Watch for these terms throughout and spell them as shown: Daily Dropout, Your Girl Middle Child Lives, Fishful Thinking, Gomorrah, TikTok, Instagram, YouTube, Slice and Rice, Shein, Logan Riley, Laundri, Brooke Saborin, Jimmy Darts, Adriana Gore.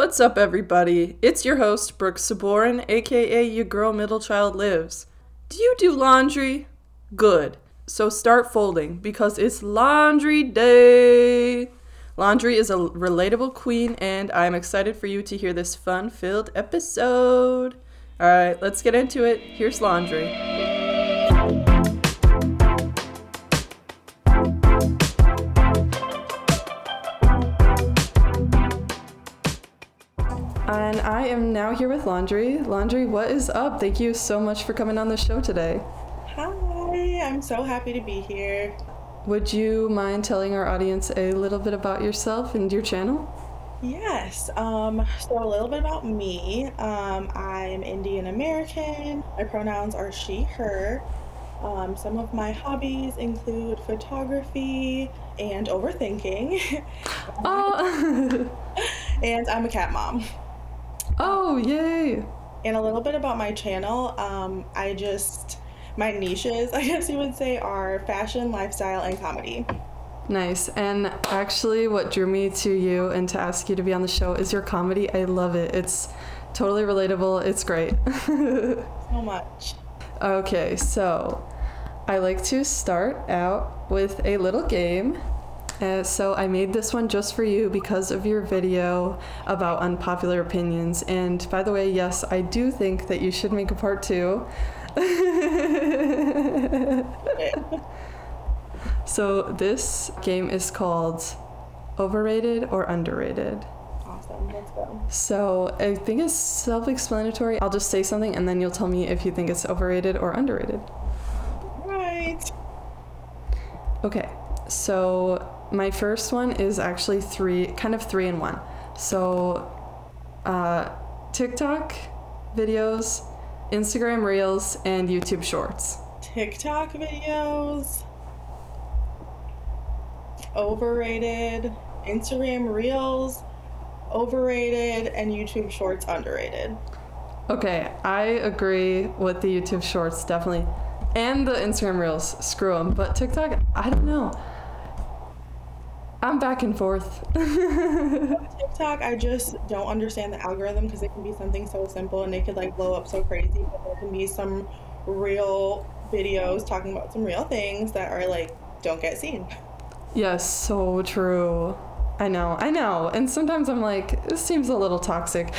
What's up, everybody? It's your host, Brooke Saborin, aka Your Girl Middle Child Lives. Do you do laundry? Good. So start folding, because it's laundry day. Laundry is a relatable queen, and I'm excited for you to hear this fun-filled episode. All right, let's get into it. Here's laundry. And I am now here with Laundry. Laundry, what is up? Thank you so much for coming on the show today. Hi, I'm so happy to be here. Would you mind telling our audience a little bit about yourself and your channel? Yes, so a little bit about me. I'm Indian American. My pronouns are she, her. Some of my hobbies include photography and overthinking. And I'm a cat mom. Oh, yay. And a little bit about my channel. My niches, I guess you would say, are fashion, lifestyle, and comedy. Nice. And actually what drew me to you and to ask you to be on the show is your comedy. I love it. It's totally relatable. It's great. So much. Okay, so I like to start out with a little game. So I made this one just for you because of your video about unpopular opinions. And by the way, yes, I do think that you should make a part two. So this game is called Overrated or Underrated. Awesome, let's go. So I think it's self-explanatory. I'll just say something and then you'll tell me if you think it's overrated or underrated. Right. Okay, so my first one is actually three in one. So TikTok videos, Instagram Reels, and YouTube Shorts. TikTok videos, overrated. Instagram Reels, overrated. And YouTube Shorts, underrated. Okay, I agree with the YouTube Shorts, definitely. And the Instagram Reels, screw them. But TikTok, I don't know. I'm back and forth. TikTok, I just don't understand the algorithm because it can be something so simple and it could like blow up so crazy, but there can be some real videos talking about some real things that are like don't get seen. Yes, so true. I know. And sometimes I'm like, this seems a little toxic.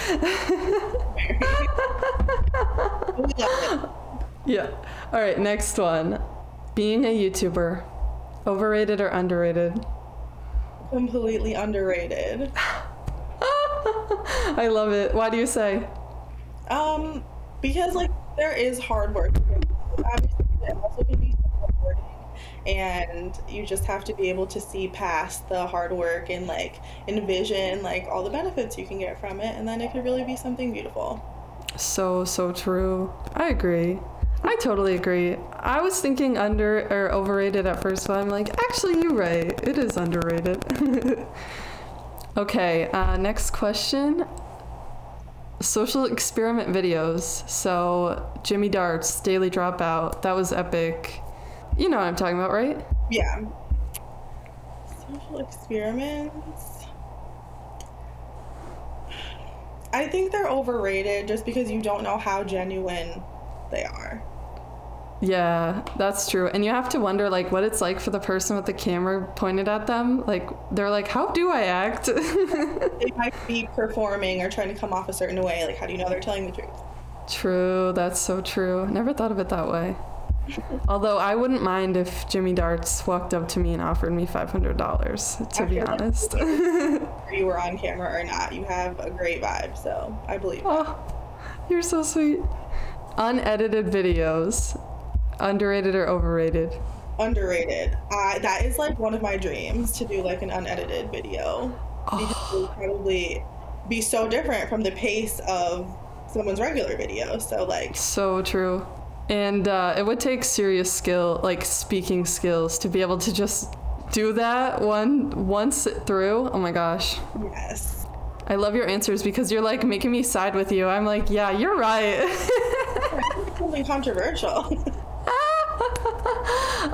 Yeah. All right, next one. Being a YouTuber, overrated or underrated? Completely underrated. I love it. Why do you say? Because like there is hard work. Obviously, it also can be rewarding, and you just have to be able to see past the hard work and like envision like all the benefits you can get from it, and then it could really be something beautiful. So true. I agree. I totally agree. I was thinking under or overrated at first, but I'm like, actually, you're right. It is underrated. Okay, next question. Social experiment videos. So Jimmy Darts, Daily Dropout. That was epic. You know what I'm talking about, right? Yeah. Social experiments. I think they're overrated just because you don't know how genuine they are. Yeah, that's true. And you have to wonder like what it's like for the person with the camera pointed at them. Like they're like, how do I act? They might be performing or trying to come off a certain way. Like how do you know they're telling the truth? True, that's so true. Never thought of it that way. Although I wouldn't mind if Jimmy Darts walked up to me and offered me $500, to be honest. Whether you were on camera or not, you have a great vibe, so I believe. Oh, you're so sweet. Unedited videos, underrated or overrated? Underrated. That is like one of my dreams, to do like an unedited video. Oh. Because it would probably be so different from the pace of someone's regular video. So like, so true. And it would take serious skill, like speaking skills, to be able to just do that once through. Oh my gosh. Yes. I love your answers because you're like making me side with you. I'm like, yeah, you're right. Something controversial.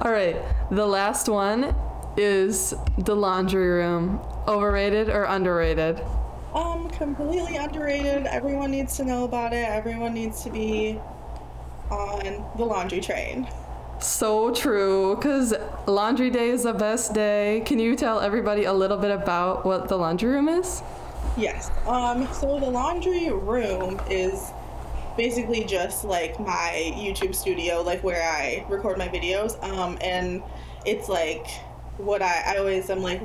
All right, the last one is the Laundry Room. Overrated or underrated? completely underrated. Everyone needs to know about it. Everyone needs to be on the laundry train. So true, because laundry day is the best day. Can you tell everybody a little bit about what the laundry room is? Yes. So the laundry room is basically just like my YouTube studio, like where I record my videos. And it's like what I always am like,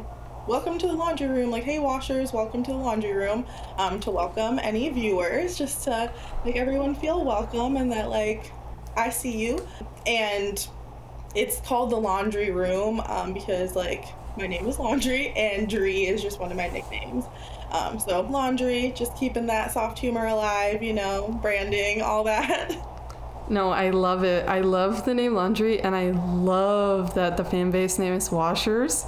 welcome to the laundry room. Like, hey, washers, welcome to the laundry room. To welcome any viewers, just to make everyone feel welcome and that like I see you. And it's called the laundry room because like my name is Laundry and Dree is just one of my nicknames. So laundry, just keeping that soft humor alive, you know, branding, all that. No, I love it. I love the name Laundry, and I love that the fan base name is Washers.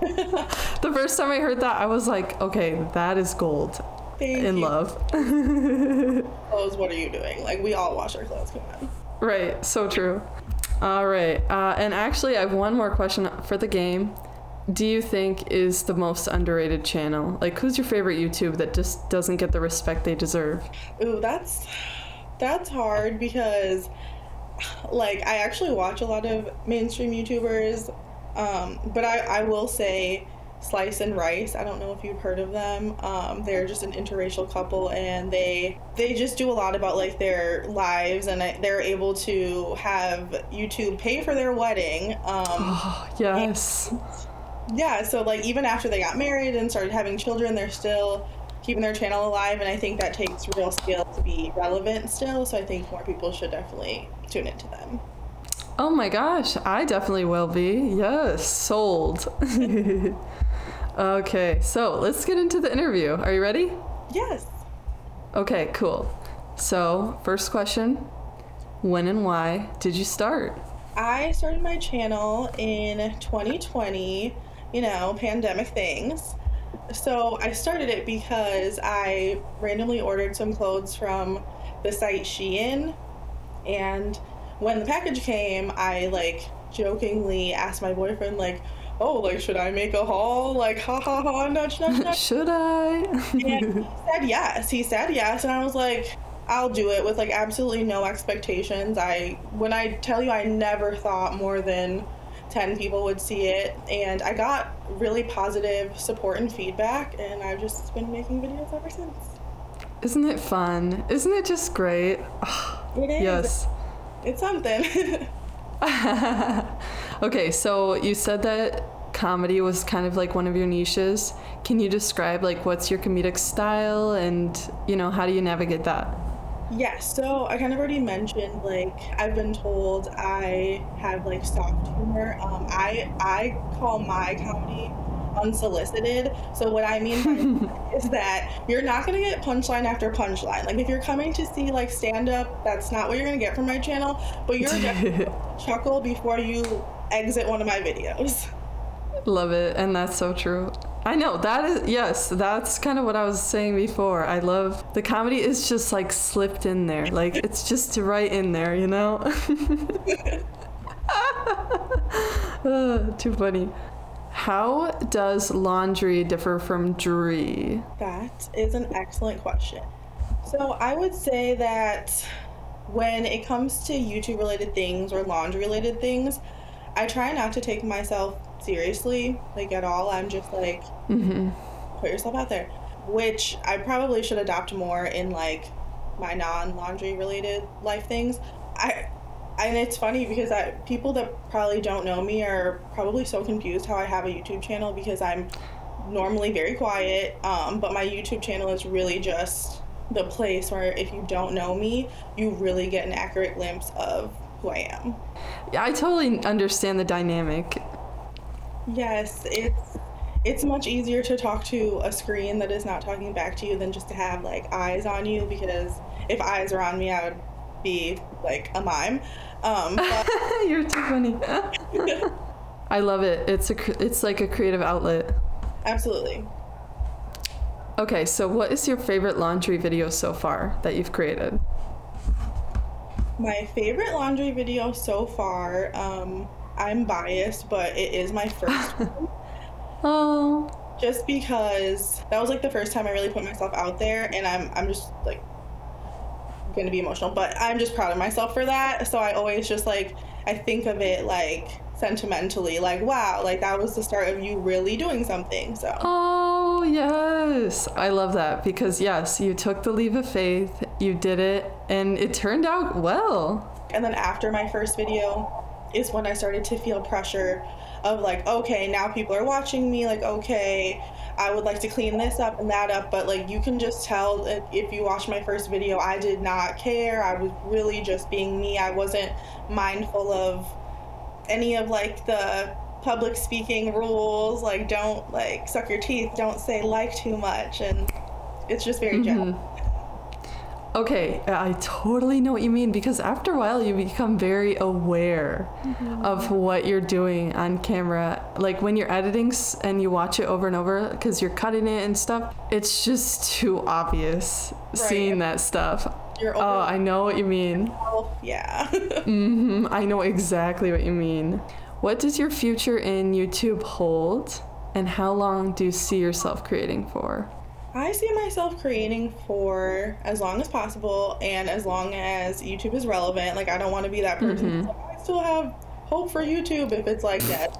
The first time I heard that, I was like, okay, that is gold. Thank you. In love. Clothes, what are you doing? Like, we all wash our clothes, come on. Right, so true. All right, and actually I have one more question for the game. Do you think is the most underrated channel? Like, who's your favorite YouTube that just doesn't get the respect they deserve? Ooh, that's hard because, like, I actually watch a lot of mainstream YouTubers, but I will say Slice and Rice. I don't know if you've heard of them. They're just an interracial couple, and they just do a lot about like their lives, and they're able to have YouTube pay for their wedding. Oh, yes. Yeah, so like even after they got married and started having children, they're still keeping their channel alive, and I think that takes real skill to be relevant still, so I think more people should definitely tune into them. Oh my gosh, I definitely will be. Yes, sold. Okay, so let's get into the interview. Are you ready? Yes. Okay, cool. So, first question, when and why did you start? I started my channel in 2020, you know, pandemic things. So I started it because I randomly ordered some clothes from the site Shein, and when the package came, I like jokingly asked my boyfriend like, oh, like, should I make a haul? Like, ha ha ha, nudge nudge nudge. Should I? And he said yes, and I was like, I'll do it with like absolutely no expectations. When I tell you, I never thought more than 10 people would see it, and I got really positive support and feedback, and I've just been making videos ever since. Isn't it fun? Isn't it just great? It is. Yes. It's something. Okay, so you said that comedy was kind of like one of your niches. Can you describe like what's your comedic style and, you know, how do you navigate that? Yeah, so I kind of already mentioned, like, I've been told I have like soft humor. I call my comedy unsolicited. So what I mean by that is that you're not going to get punchline after punchline. Like, if you're coming to see like stand-up, that's not what you're going to get from my channel, but you're definitely gonna chuckle before you exit one of my videos. Love it. And that's so true. I know that is, yes, that's kind of what I was saying before. I love the comedy is just like slipped in there. Like, it's just right in there, you know? Too funny. How does laundry differ from Dree? That is an excellent question. So I would say that when it comes to YouTube related things or laundry related things, I try not to take myself seriously, like, at all. I'm just like, put yourself out there, which I probably should adopt more in like my non-laundry related life things. And it's funny because people that probably don't know me are probably so confused how I have a YouTube channel, because I'm normally very quiet, but my YouTube channel is really just the place where if you don't know me, you really get an accurate glimpse of who I am. Yeah, I totally understand the dynamic. Yes, it's much easier to talk to a screen that is not talking back to you than just to have like eyes on you, because if eyes were on me, I would be like a mime. You're too funny. I love it. It's like a creative outlet. Absolutely. Okay, so what is your favorite laundry video so far that you've created? My favorite laundry video so far, I'm biased, but it is my first one. Oh. just because that was like the first time I really put myself out there, and I'm just like gonna be emotional, but I'm just proud of myself for that. So I always just like, I think of it like sentimentally, like, wow, like that was the start of you really doing something. So oh yes, I love that, because yes, you took the leap of faith, you did it, and it turned out well. And then after my first video is when I started to feel pressure of like, okay, now people are watching me, like, okay, I would like to clean this up and that up, but like you can just tell if you watch my first video, I did not care. I was really just being me. I wasn't mindful of any of like the public speaking rules, like don't like suck your teeth, don't say like too much, and it's just very general. Okay, I totally know what you mean, because after a while you become very aware of what you're doing on camera. Like when you're editing and you watch it over and over because you're cutting it and stuff, it's just too obvious seeing that stuff. Oh, I know what you mean. Yeah. I know exactly what you mean. What does your future in YouTube hold, and how long do you see yourself creating for? I see myself creating for as long as possible, and as long as YouTube is relevant. Like, I don't want to be that person. Mm-hmm. Like, I still have hope for YouTube if it's like that.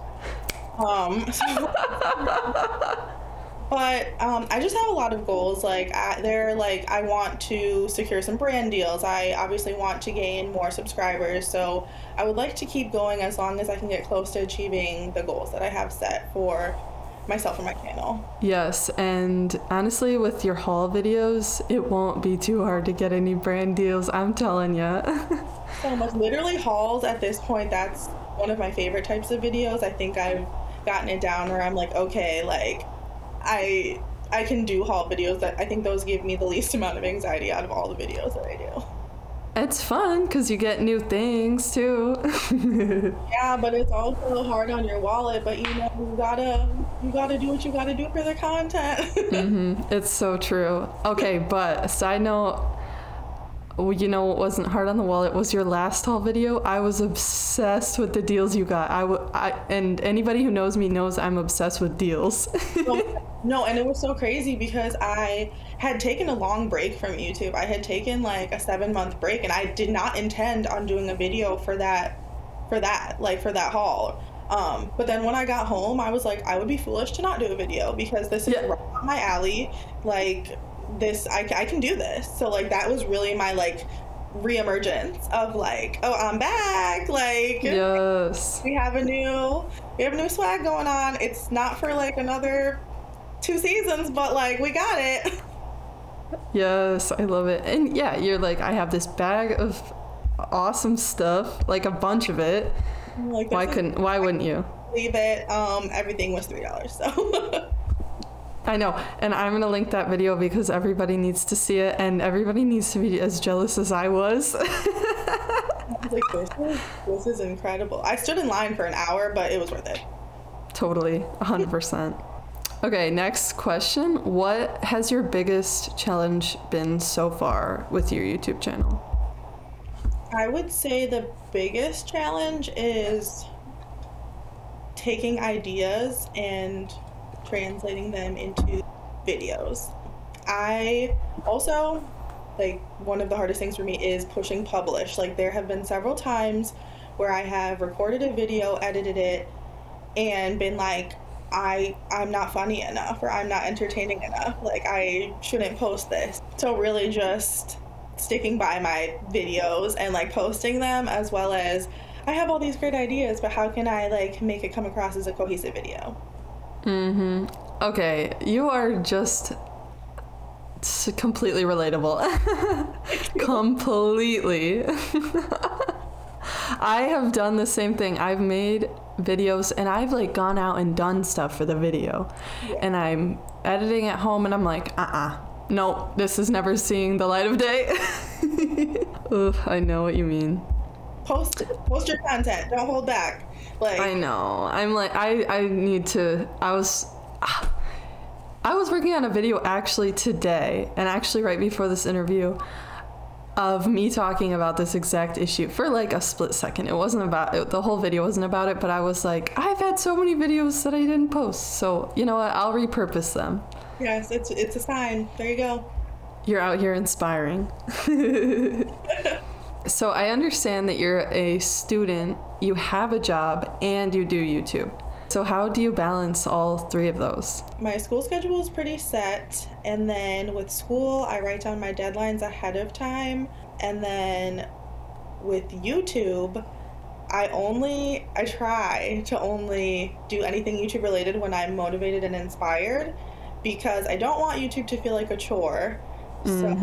But I just have a lot of goals. Like, I want to secure some brand deals. I obviously want to gain more subscribers. So I would like to keep going as long as I can get close to achieving the goals that I have set for myself and my channel. Yes, and honestly, with your haul videos, it won't be too hard to get any brand deals, I'm telling ya. So much, literally hauls at this point, that's one of my favorite types of videos. I think I've gotten it down where I'm like, okay, like I can do haul videos. That I think those give me the least amount of anxiety out of all the videos that I do. It's fun because you get new things too. Yeah, but it's also hard on your wallet. But you know, you gotta do what you gotta do for the content. It's so true. Okay, but side note, you know what wasn't hard on the wallet was your last haul video. I was obsessed with the deals you got. And anybody who knows me knows I'm obsessed with deals. No, and it was so crazy because I had taken a long break from YouTube. I had taken like a 7-month break, and I did not intend on doing a video for that haul. But then when I got home, I was like, I would be foolish to not do a video because this is right up my alley. Like this, I can do this. So like that was really my like reemergence of like, oh, I'm back. Like yes, we have a new swag going on. It's not for like another 2 seasons, but like we got it. Yes, I love it. And yeah, you're like, I have this bag of awesome stuff, like a bunch of it. Like, why wouldn't you leave it? Everything was $3, so I know, and I'm gonna link that video because everybody needs to see it, and everybody needs to be as jealous as I was. I was like, this is incredible. I stood in line for an hour, but it was worth it. Totally, 100%. Okay, next question. What has your biggest challenge been so far with your YouTube channel? I would say the biggest challenge is taking ideas and translating them into videos. I also, like, one of the hardest things for me is pushing publish. Like, there have been several times where I have recorded a video, edited it, and been like, I'm not funny enough, or I'm not entertaining enough, like I shouldn't post this. So really just sticking by my videos and like posting them, as well as I have all these great ideas, but how can I like make it come across as a cohesive video? Okay, you are just completely relatable. Completely. I have done the same thing. I've made videos, and I've like gone out and done stuff for the video, and I'm editing at home, and I'm like, no, this is never seeing the light of day. Ugh, I know what you mean. Post your content. Don't hold back. Like I know. I'm like I need to. I was working on a video actually today, and actually right before this interview. of me talking about this exact issue for like a split second. It wasn't about it, the whole video wasn't about it, but I was like, I've had so many videos that I didn't post, so you know what, I'll repurpose them. Yes, it's a sign. There you go. You're out here inspiring. So I understand that you're a student, you have a job, and you do YouTube. So how do you balance all three of those? My school schedule is pretty set. And then with school, I write down my deadlines ahead of time. And then with YouTube, I try to only do anything YouTube related when I'm motivated and inspired, because I don't want YouTube to feel like a chore. Mm-hmm. So I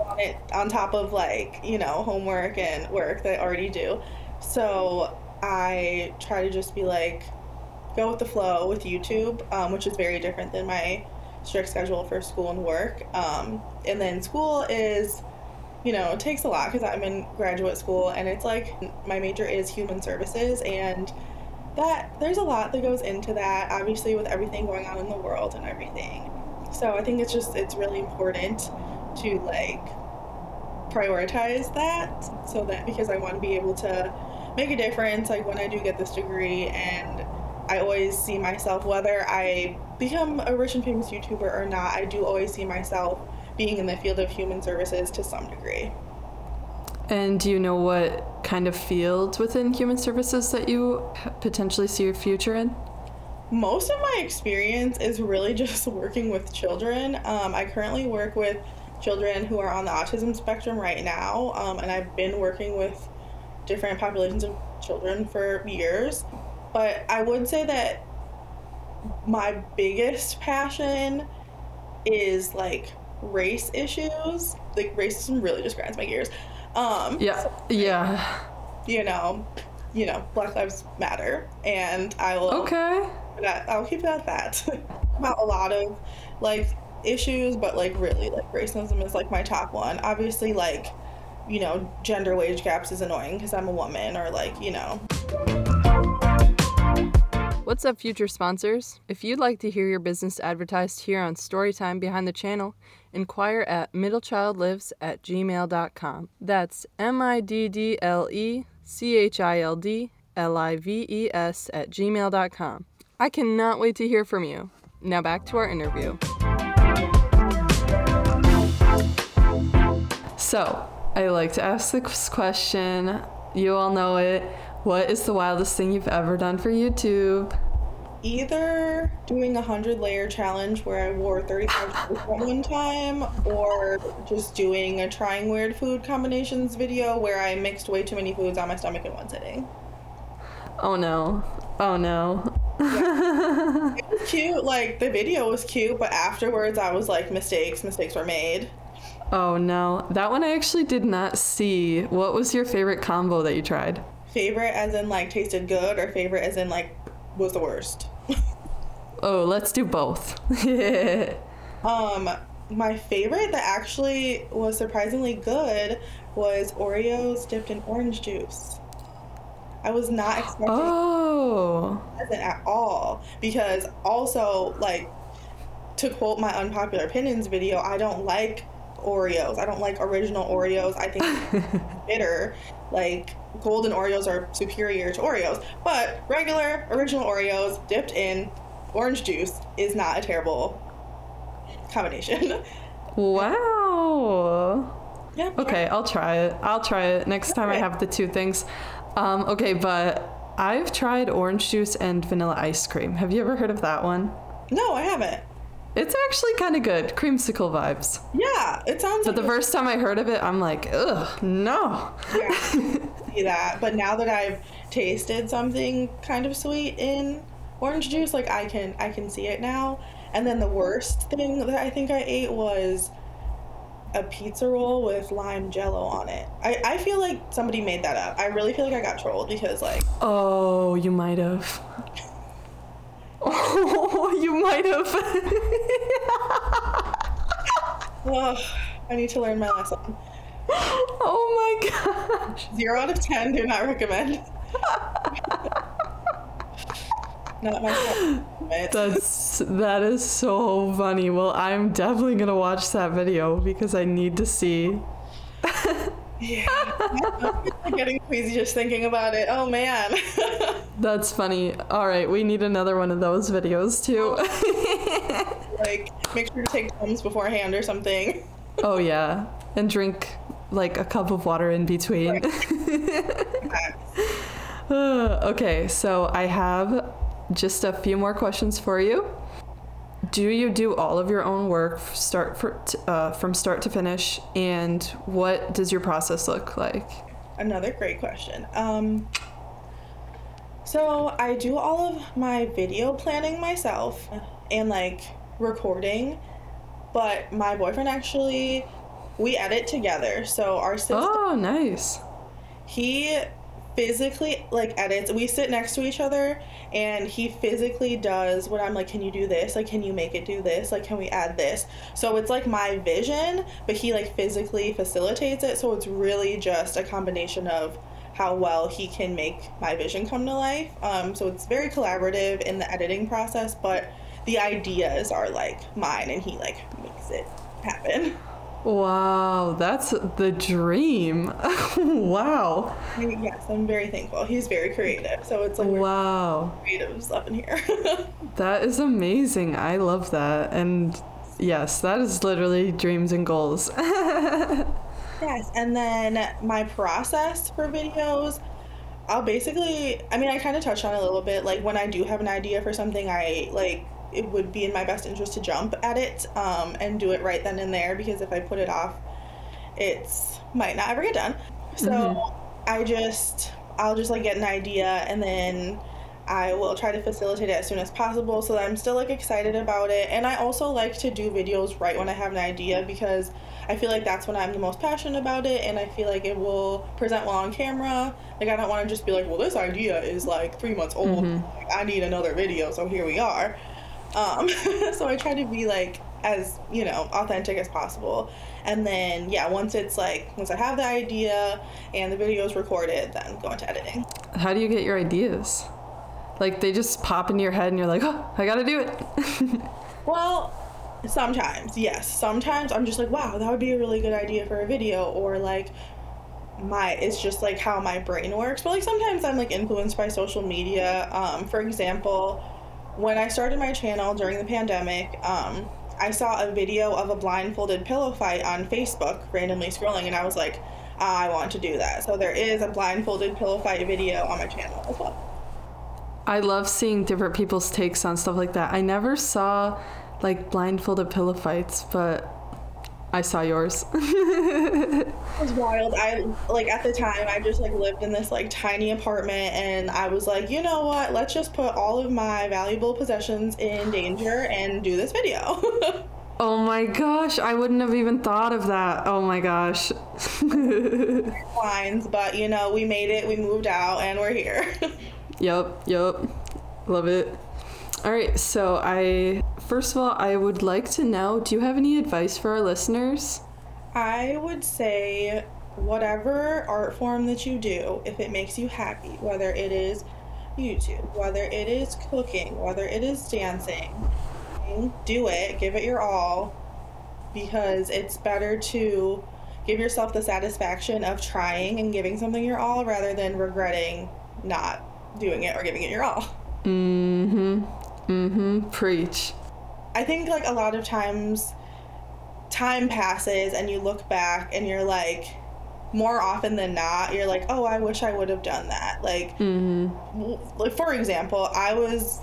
want it on top of like, you know, homework and work that I already do. So I try to just be like, go with the flow with YouTube, which is very different than my strict schedule for school and work. And then school is, you know, it takes a lot because I'm in graduate school, and it's like my major is human services, and that there's a lot that goes into that, obviously, with everything going on in the world and everything. So I think it's really important to like prioritize that, so that because I want to be able to make a difference, like when I do get this degree. And I always see myself, whether I become a rich and famous YouTuber or not, I do always see myself being in the field of human services to some degree. And do you know what kind of fields within human services that you potentially see your future in? Most of my experience is really just working with children. I currently work with children who are on the autism spectrum right now, and I've been working with different populations of children for years. But I would say that my biggest passion is like race issues. Like racism really just grinds my gears. You know, Black Lives Matter, and I'll keep it at that. About a lot of like issues, but like really like racism is like my top one. Obviously, like, you know, gender wage gaps is annoying because I'm a woman, or like, you know. What's up, future sponsors? If you'd like to hear your business advertised here on Storytime Behind the Channel, inquire at middlechildlives@gmail.com. That's middlechildlives@gmail.com. I cannot wait to hear from you. Now back to our interview. So, I like to ask this question. You all know it. What is the wildest thing you've ever done for YouTube? Either doing a 100-layer challenge where I wore 35 at one time, or just doing a trying weird food combinations video where I mixed way too many foods on my stomach in one sitting. Oh no. Yeah. It was cute. Like, the video was cute, but afterwards I was like, mistakes were made. Oh no. That one I actually did not see. What was your favorite combo that you tried? Favorite as in like tasted good, or favorite as in like was the worst? Oh, let's do both. Yeah. My favorite that actually was surprisingly good was Oreos dipped in orange juice. I was not expecting it at all, because also, like, to quote my unpopular opinions video, I don't like Oreos. I don't like original Oreos. I think they're bitter. Like, golden Oreos are superior to Oreos, but regular original Oreos dipped in orange juice is not a terrible combination. Wow. Yeah. Okay, sure. I'll try it next time. I have the two things. Okay, but I've tried orange juice and vanilla ice cream. Have you ever heard of that one? No, I haven't. It's actually kind of good. Creamsicle vibes. Yeah, it sounds good. But the first time I heard of it, I'm like, ugh, no. Yeah, see that. But now that I've tasted something kind of sweet in orange juice, like, I can see it now. And then the worst thing that I think I ate was a pizza roll with lime jello on it. I feel like somebody made that up. I really feel like I got trolled because, like... Oh, you might have. Oh, you might have. Oh, I need to learn my lesson. Oh my gosh. 0 out of 10, do not recommend. Not my fault. That is so funny. Well, I'm definitely gonna watch that video because I need to see. Yeah, I'm getting queasy just thinking about it. Oh man. That's funny. All right, we need another one of those videos too. Like, make sure to take Tums beforehand or something. Oh yeah, and drink like a cup of water in between. Right. Okay, so I have just a few more questions for you. Do you do all of your own work from start to finish, and what does your process look like? Another great question. So I do all of my video planning myself and like recording, but my boyfriend actually, we edit together. So our sister, oh nice, he physically like edits. We sit next to each other and he physically does what I'm like, can you do this, like can you make it do this, like can we add this. So it's like my vision, but he like physically facilitates it. So it's really just a combination of how well he can make my vision come to life. So it's very collaborative in the editing process, but the ideas are like mine and he like makes it happen. Wow, that's the dream. Wow. Yes, I'm very thankful. He's very creative, so it's like, wow, creatives up in here. That is amazing. I love that. And yes, that is literally dreams and goals. Yes, and then my process for videos, I'll basically, I mean, I kind of touched on it a little bit. Like when I do have an idea for something, I like, it would be in my best interest to jump at it and do it right then and there, because if I put it off, it's might not ever get done. So mm-hmm. I'll just like get an idea and then I will try to facilitate it as soon as possible so that I'm still like excited about it. And I also like to do videos right when I have an idea, because I feel like that's when I'm the most passionate about it and I feel like it will present well on camera. Like I don't want to just be like, well, this idea is like 3 months old. Mm-hmm. Like, I need another video, so here we are. So I try to be like as, you know, authentic as possible. And then yeah, once I have the idea and the video's recorded, then go into editing. How do you get your ideas? Like they just pop into your head and you're like, oh, I gotta do it. Well, sometimes, yes. Sometimes I'm just like, wow, that would be a really good idea for a video, or like it's just like how my brain works. But like sometimes I'm like influenced by social media. For example, when I started my channel during the pandemic, I saw a video of a blindfolded pillow fight on Facebook, randomly scrolling, and I was like, I want to do that. So there is a blindfolded pillow fight video on my channel as well. I love seeing different people's takes on stuff like that. I never saw like blindfolded pillow fights, but I saw yours. It was wild. I like at the time I just like lived in this like tiny apartment and I was like, you know what, let's just put all of my valuable possessions in danger and do this video. Oh my gosh, I wouldn't have even thought of that. Oh my gosh. Lines, but you know, we made it, we moved out, and we're here. Yep. Love it. All right, so I would like to know, do you have any advice for our listeners? I would say whatever art form that you do, if it makes you happy, whether it is YouTube, whether it is cooking, whether it is dancing, do it, give it your all, because it's better to give yourself the satisfaction of trying and giving something your all rather than regretting not doing it or giving it your all. Preach. I think like a lot of times time passes and you look back and you're like, more often than not, you're like, oh, I wish I would have done that. Like, like for example, I was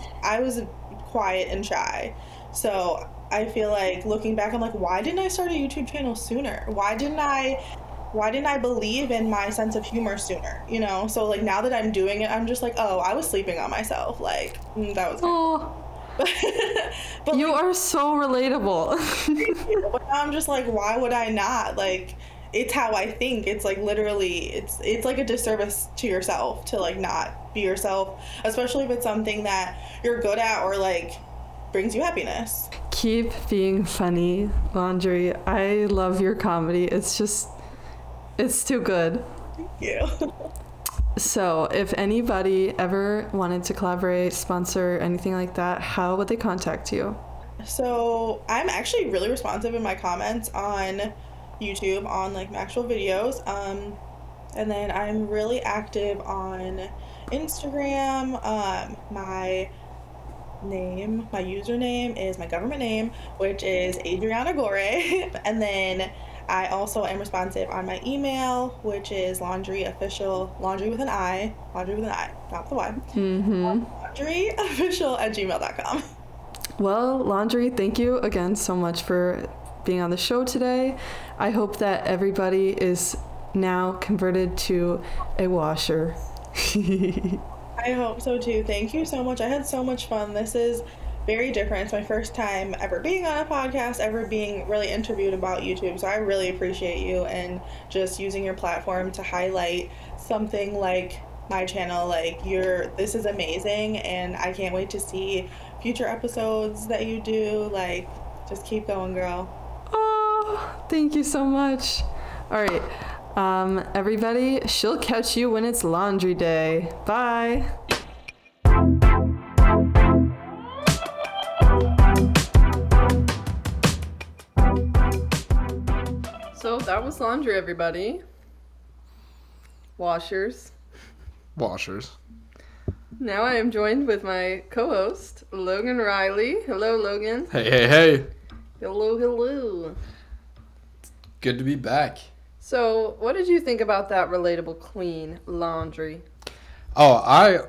quiet and shy. So I feel like looking back, I'm like, why didn't I start a YouTube channel sooner? Why didn't I believe in my sense of humor sooner? You know? So like now that I'm doing it, I'm just like, oh, I was sleeping on myself. Like that was cool. But you like, are so relatable. But now I'm just like, why would I not? Like, it's how I think. It's like literally, it's like a disservice to yourself to like not be yourself, especially if it's something that you're good at or like brings you happiness. Keep being funny, Laundry. I love your comedy. It's just, it's too good. Thank you. So if anybody ever wanted to collaborate, sponsor, anything like that, how would they contact you? So I'm actually really responsive in my comments on YouTube on like actual videos. And then I'm really active on Instagram. My name, my username is my government name, which is Adriana Gore. And then I also am responsive on my email, which is laundry official, not the Y. laundryofficial@gmail.com. Well, Laundry, thank you again so much for being on the show today. I hope that everybody is now converted to a washer. I hope so too. Thank you so much. I had so much fun. This is very different. It's my first time ever being on a podcast, ever being really interviewed about YouTube. So I really appreciate you and just using your platform to highlight something like my channel. Like, this is amazing, and I can't wait to see future episodes that you do. Like, just keep going, girl. Oh, thank you so much. All right. Everybody, she'll catch you when it's laundry day. Bye. So that was laundry, everybody. Washers. Now I am joined with my co-host, Logan Riley. Hello, Logan. Hey. Hello. It's good to be back. So, what did you think about that relatable queen, Laundry? Oh, I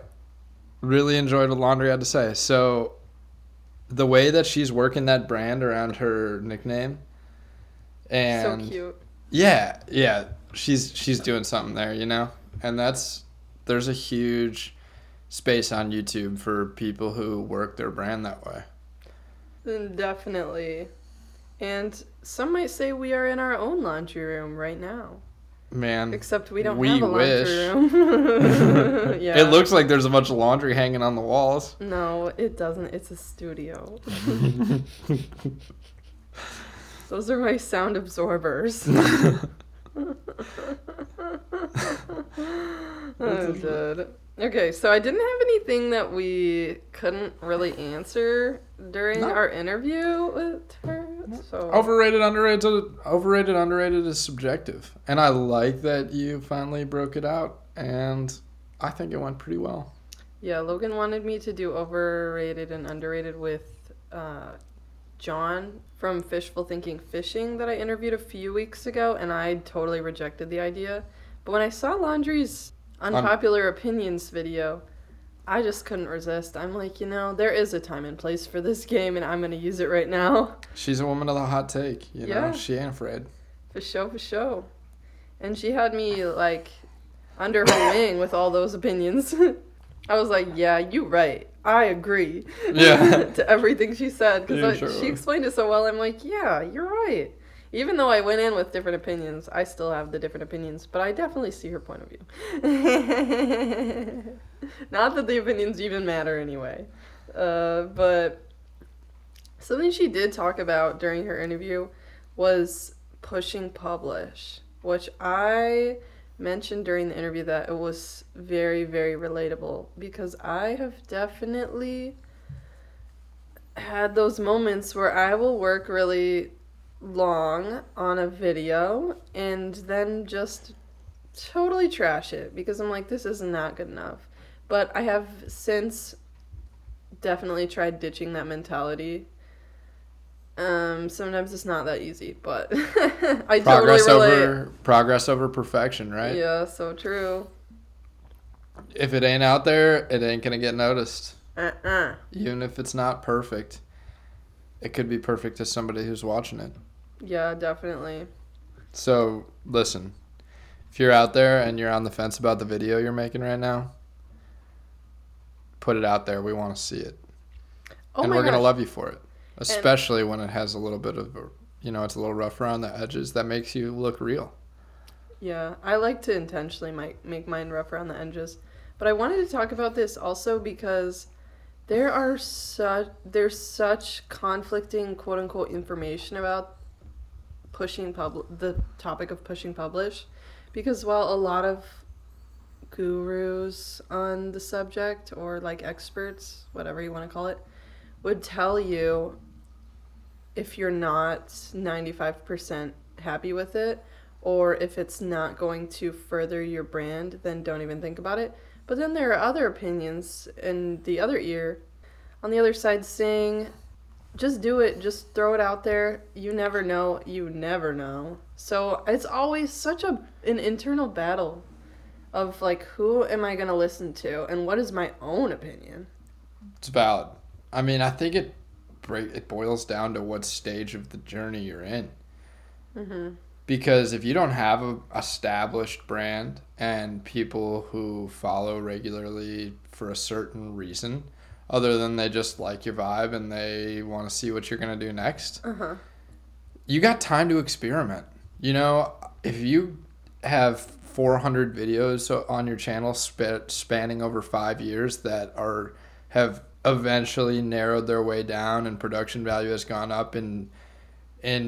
really enjoyed what Laundry had to say. So, the way that she's working that brand around her nickname, and so cute. Yeah, she's doing something there, you know. And there's a huge space on YouTube for people who work their brand that way. Definitely. And some might say we are in our own laundry room right now. Man. Except we don't have a laundry room. Yeah. It looks like there's a bunch of laundry hanging on the walls. No, it doesn't. It's a studio. Those are my sound absorbers. That's good. Okay, so I didn't have anything that we couldn't really answer during our interview with her. So Overrated, underrated is subjective. And I like that you finally broke it out, and I think it went pretty well. Yeah, Logan wanted me to do overrated and underrated with John from Fishful Thinking Fishing that I interviewed a few weeks ago, and I totally rejected the idea. But when I saw Laundry's unpopular opinions video, I just couldn't resist. I'm like, there is a time and place for this game, and I'm going to use it right now. She's a woman of the hot take, you know? She ain't afraid. For sure. And she had me, like, under her wing with all those opinions. I was like, yeah, you're right. I agree to everything she said. Because she explained it so well, I'm like, yeah, you're right. Even though I went in with different opinions, I still have the different opinions, but I definitely see her point of view. Not that the opinions even matter anyway. But something she did talk about during her interview was pushing publish, which I mentioned during the interview that it was very, very relatable, because I have definitely had those moments where I will work really long on a video and then just totally trash it because I'm like, this is not good enough. But I have since definitely tried ditching that mentality. Sometimes it's not that easy, but I totally relate. Progress over perfection, right? Yeah, so true. If it ain't out there, it ain't gonna get noticed. Even if it's not perfect, it could be perfect to somebody who's watching it. Yeah, definitely. So, listen, if you're out there and you're on the fence about the video you're making right now, put it out there. We want to see it. And we're going to love you for it, especially when it has a little bit of, it's a little rough around the edges. That makes you look real. Yeah, I like to intentionally make mine rough around the edges. But I wanted to talk about this also because there's such conflicting quote unquote information about the topic of pushing publish, because while a lot of gurus on the subject, or like experts, whatever you want to call it, would tell you if you're not 95% happy with it, or if it's not going to further your brand, then don't even think about it. But then there are other opinions in the other ear, on the other side, saying, just do it, just throw it out there. You never know. So it's always such an internal battle of like, who am I going to listen to and what is my own opinion? It's valid. I mean, I think it boils down to what stage of the journey you're in. Mm-hmm. Because if you don't have an established brand and people who follow regularly for a certain reason, other than they just like your vibe and they want to see what you're going to do next, uh-huh, you got time to experiment. You know, if you have 400 videos on your channel spanning over 5 years that have eventually narrowed their way down and production value has gone up in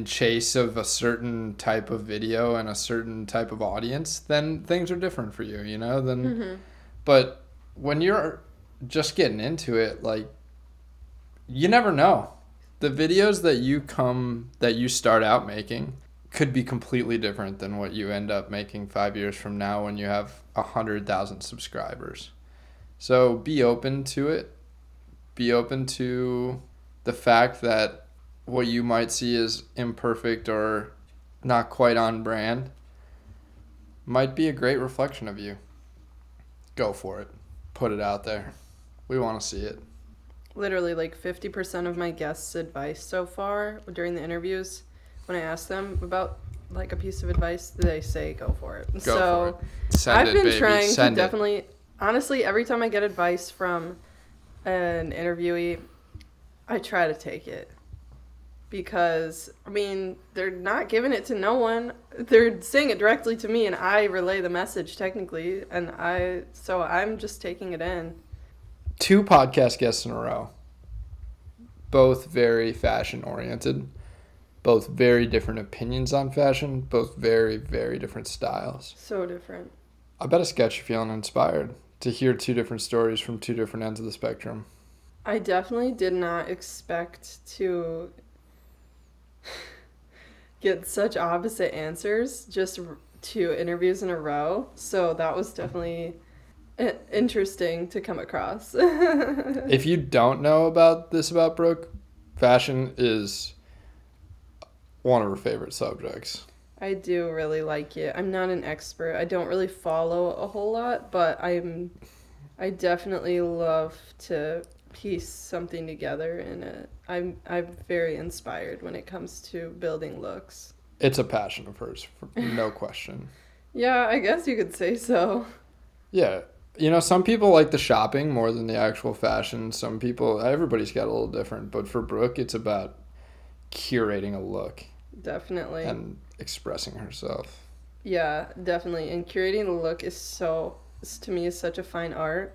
chase of a certain type of video and a certain type of audience, then things are different for you, you know? Then, mm-hmm. But when you're just getting into it, like, you never know. The videos that you start out making could be completely different than what you end up making 5 years from now when you have 100,000 subscribers. So be open to it. Be open to the fact that what you might see as imperfect or not quite on brand might be a great reflection of you. Go for it. Put it out there. We want to see it. Literally, like 50% of my guests' advice so far during the interviews, when I ask them about like a piece of advice, they say go for it. Honestly, every time I get advice from an interviewee, I try to take it. Because, I mean, they're not giving it to no one. They're saying it directly to me, and I relay the message technically. And so I'm just taking it in. 2 podcast guests in a row. Both very fashion-oriented. Both very different opinions on fashion. Both very, very different styles. So different. I bet it's got you feeling inspired to hear 2 different stories from 2 different ends of the spectrum. I definitely did not expect to get such opposite answers just 2 interviews in a row, so that was definitely interesting to come across. If you don't know about Brooke, fashion is one of her favorite subjects. I do really like it. I'm not an expert. I don't really follow a whole lot, but I definitely love to piece something together in it. I'm very inspired when it comes to building looks. It's a passion of hers, no question. Yeah, I guess you could say so. Yeah. You know, some people like the shopping more than the actual fashion. Some people, everybody's got a little different. But for Brooke, it's about curating a look. Definitely. And expressing herself. Yeah, definitely. And curating a look to me, is such a fine art.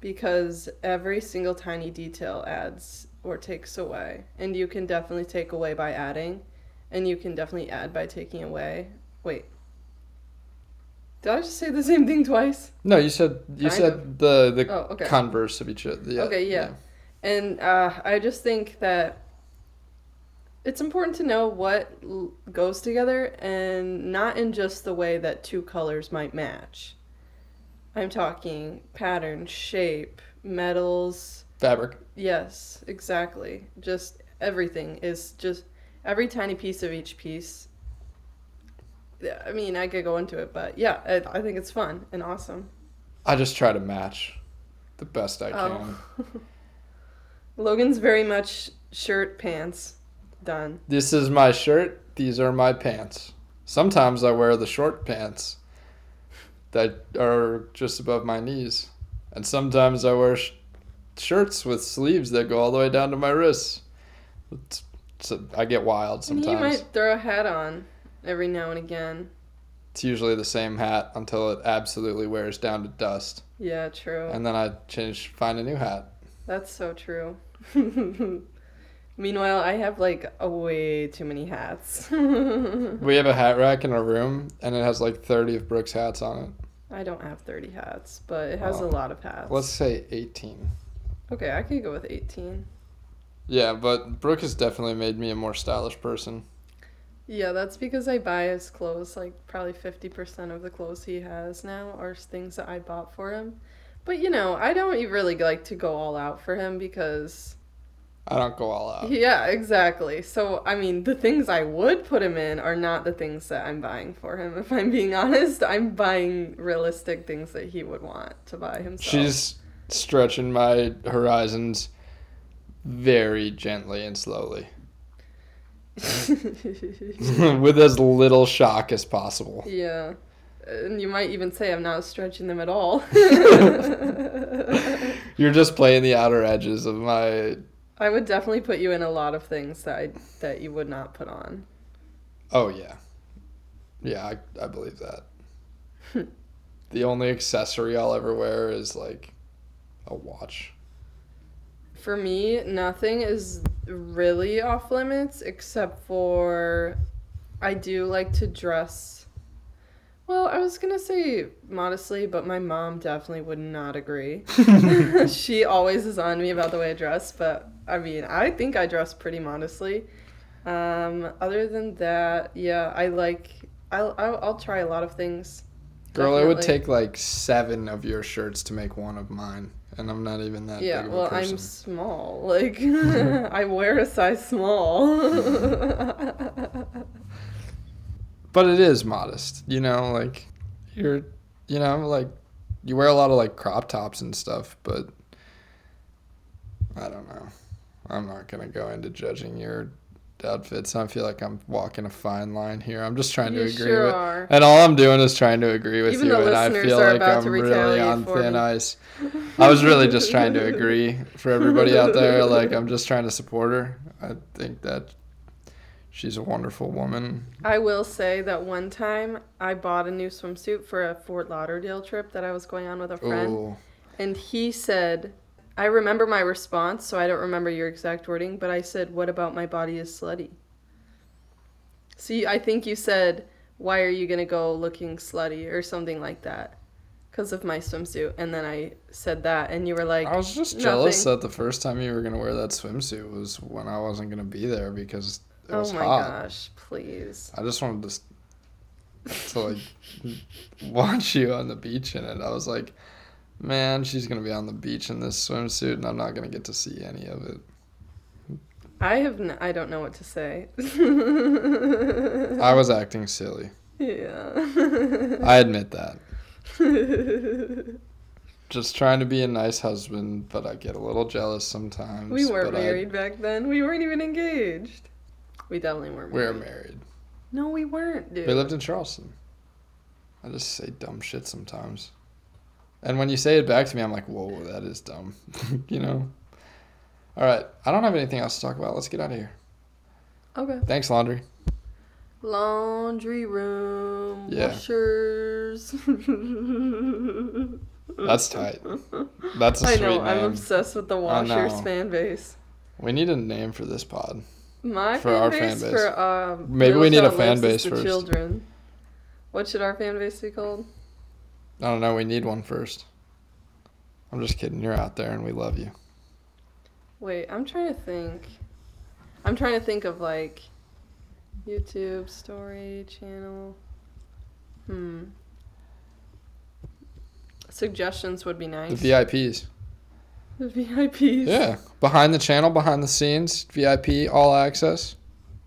Because every single tiny detail adds or takes away. And you can definitely take away by adding. And you can definitely add by taking away. Wait. Did I just say the same thing twice? No, you said the converse of each other. Yeah. Okay, yeah. And I just think that it's important to know what goes together, and not in just the way that 2 colors might match. I'm talking pattern, shape, metals. Fabric. Yes, exactly. Just everything is just every tiny piece of each piece. I mean, I could go into it, but yeah, I think it's fun and awesome. I just try to match the best I can. Logan's very much shirt, pants, done. This is my shirt. These are my pants. Sometimes I wear the short pants that are just above my knees. And sometimes I wear shirts with sleeves that go all the way down to my wrists. So I get wild sometimes. And you might throw a hat on every now and again. It's usually the same hat until it absolutely wears down to dust. Yeah, true. And then I find a new hat. That's so true. Meanwhile, I have like way too many hats. We have a hat rack in our room, and it has like 30 of Brooke's hats on it. I don't have 30 hats, but it has a lot of hats. Let's say 18. Okay, I could go with 18. Yeah, but Brooke has definitely made me a more stylish person. Yeah, that's because I buy his clothes, like probably 50% of the clothes he has now are things that I bought for him. But you know, I don't really like to go all out for him because I don't go all out. Yeah, exactly. So, I mean, the things I would put him in are not the things that I'm buying for him. If I'm being honest, I'm buying realistic things that he would want to buy himself. She's stretching my horizons very gently and slowly. With as little shock as possible. Yeah. And you might even say I'm not stretching them at all. You're just playing the outer edges of my... I would definitely put you in a lot of things that you would not put on. Oh, yeah. Yeah, I believe that. The only accessory I'll ever wear is, like, a watch. For me, nothing is really off limits except for I do like to dress. Well, I was going to say modestly, but my mom definitely would not agree. She always is on me about the way I dress, but I mean, I think I dress pretty modestly. Other than that, yeah, I'll try a lot of things. Girl, definitely. It would take like 7 of your shirts to make one of mine, and I'm not even that big of a person. Yeah, well, I'm small. Like, I wear a size small. But it is modest, you know, like, you wear a lot of, like, crop tops and stuff, but I don't know. I'm not going to go into judging your outfits. I feel like I'm walking a fine line here. I'm just trying to agree with you. And all I'm doing is trying to agree with you, and I feel like I'm really on thin ice. I was really just trying to agree for everybody out there. Like, I'm just trying to support her. I think that... she's a wonderful woman. I will say that one time I bought a new swimsuit for a Fort Lauderdale trip that I was going on with a friend. Ooh. And he said, I remember my response, so I don't remember your exact wording, but I said, what about my body is slutty? See, I think you said, why are you going to go looking slutty or something like that because of my swimsuit? And then I said that, and you were like, I was just jealous that the first time you were going to wear that swimsuit was when I wasn't going to be there because... oh my gosh, please. I just wanted to like, watch you on the beach in it. I was like, man, she's going to be on the beach in this swimsuit, and I'm not going to get to see any of it. I don't know what to say. I was acting silly. Yeah. I admit that. Just trying to be a nice husband, but I get a little jealous sometimes. We weren't married back then. We weren't even engaged. We definitely weren't married. We were married. No, we weren't, dude. We lived in Charleston. I just say dumb shit sometimes. And when you say it back to me, I'm like, whoa, that is dumb. You know? All right. I don't have anything else to talk about. Let's get out of here. Okay. Thanks, Laundry. Laundry room. Yeah. Washers. That's tight. That's a sweet name. I know. I'm obsessed with the Washers fan base. We need a name for this pod. Maybe we need a fan base first. Children. What should our fan base be called? I don't know. We need one first. I'm just kidding. You're out there, and we love you. Wait, I'm trying to think. I'm trying to think of like YouTube story channel. Suggestions would be nice. The VIPs. The VIPs. Yeah. Behind the channel, behind the scenes, VIP, all access.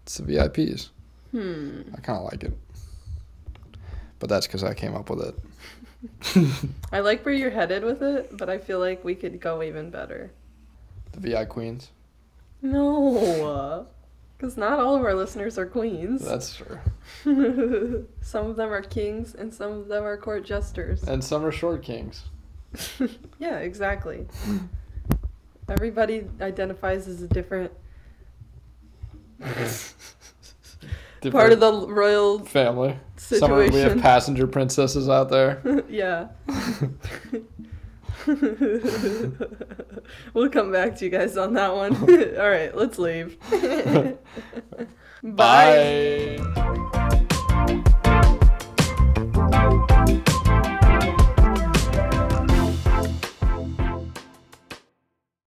It's the VIPs. I kind of like it. But that's because I came up with it. I like where you're headed with it, but I feel like we could go even better. The VI Queens? No. Because not all of our listeners are queens. That's true. Some of them are kings, and some of them are court jesters. And some are short kings. Yeah, exactly. Everybody identifies as a different part of the royal family situation. We have passenger princesses out there. Yeah. We'll come back to you guys on that one. All right, let's leave. Bye.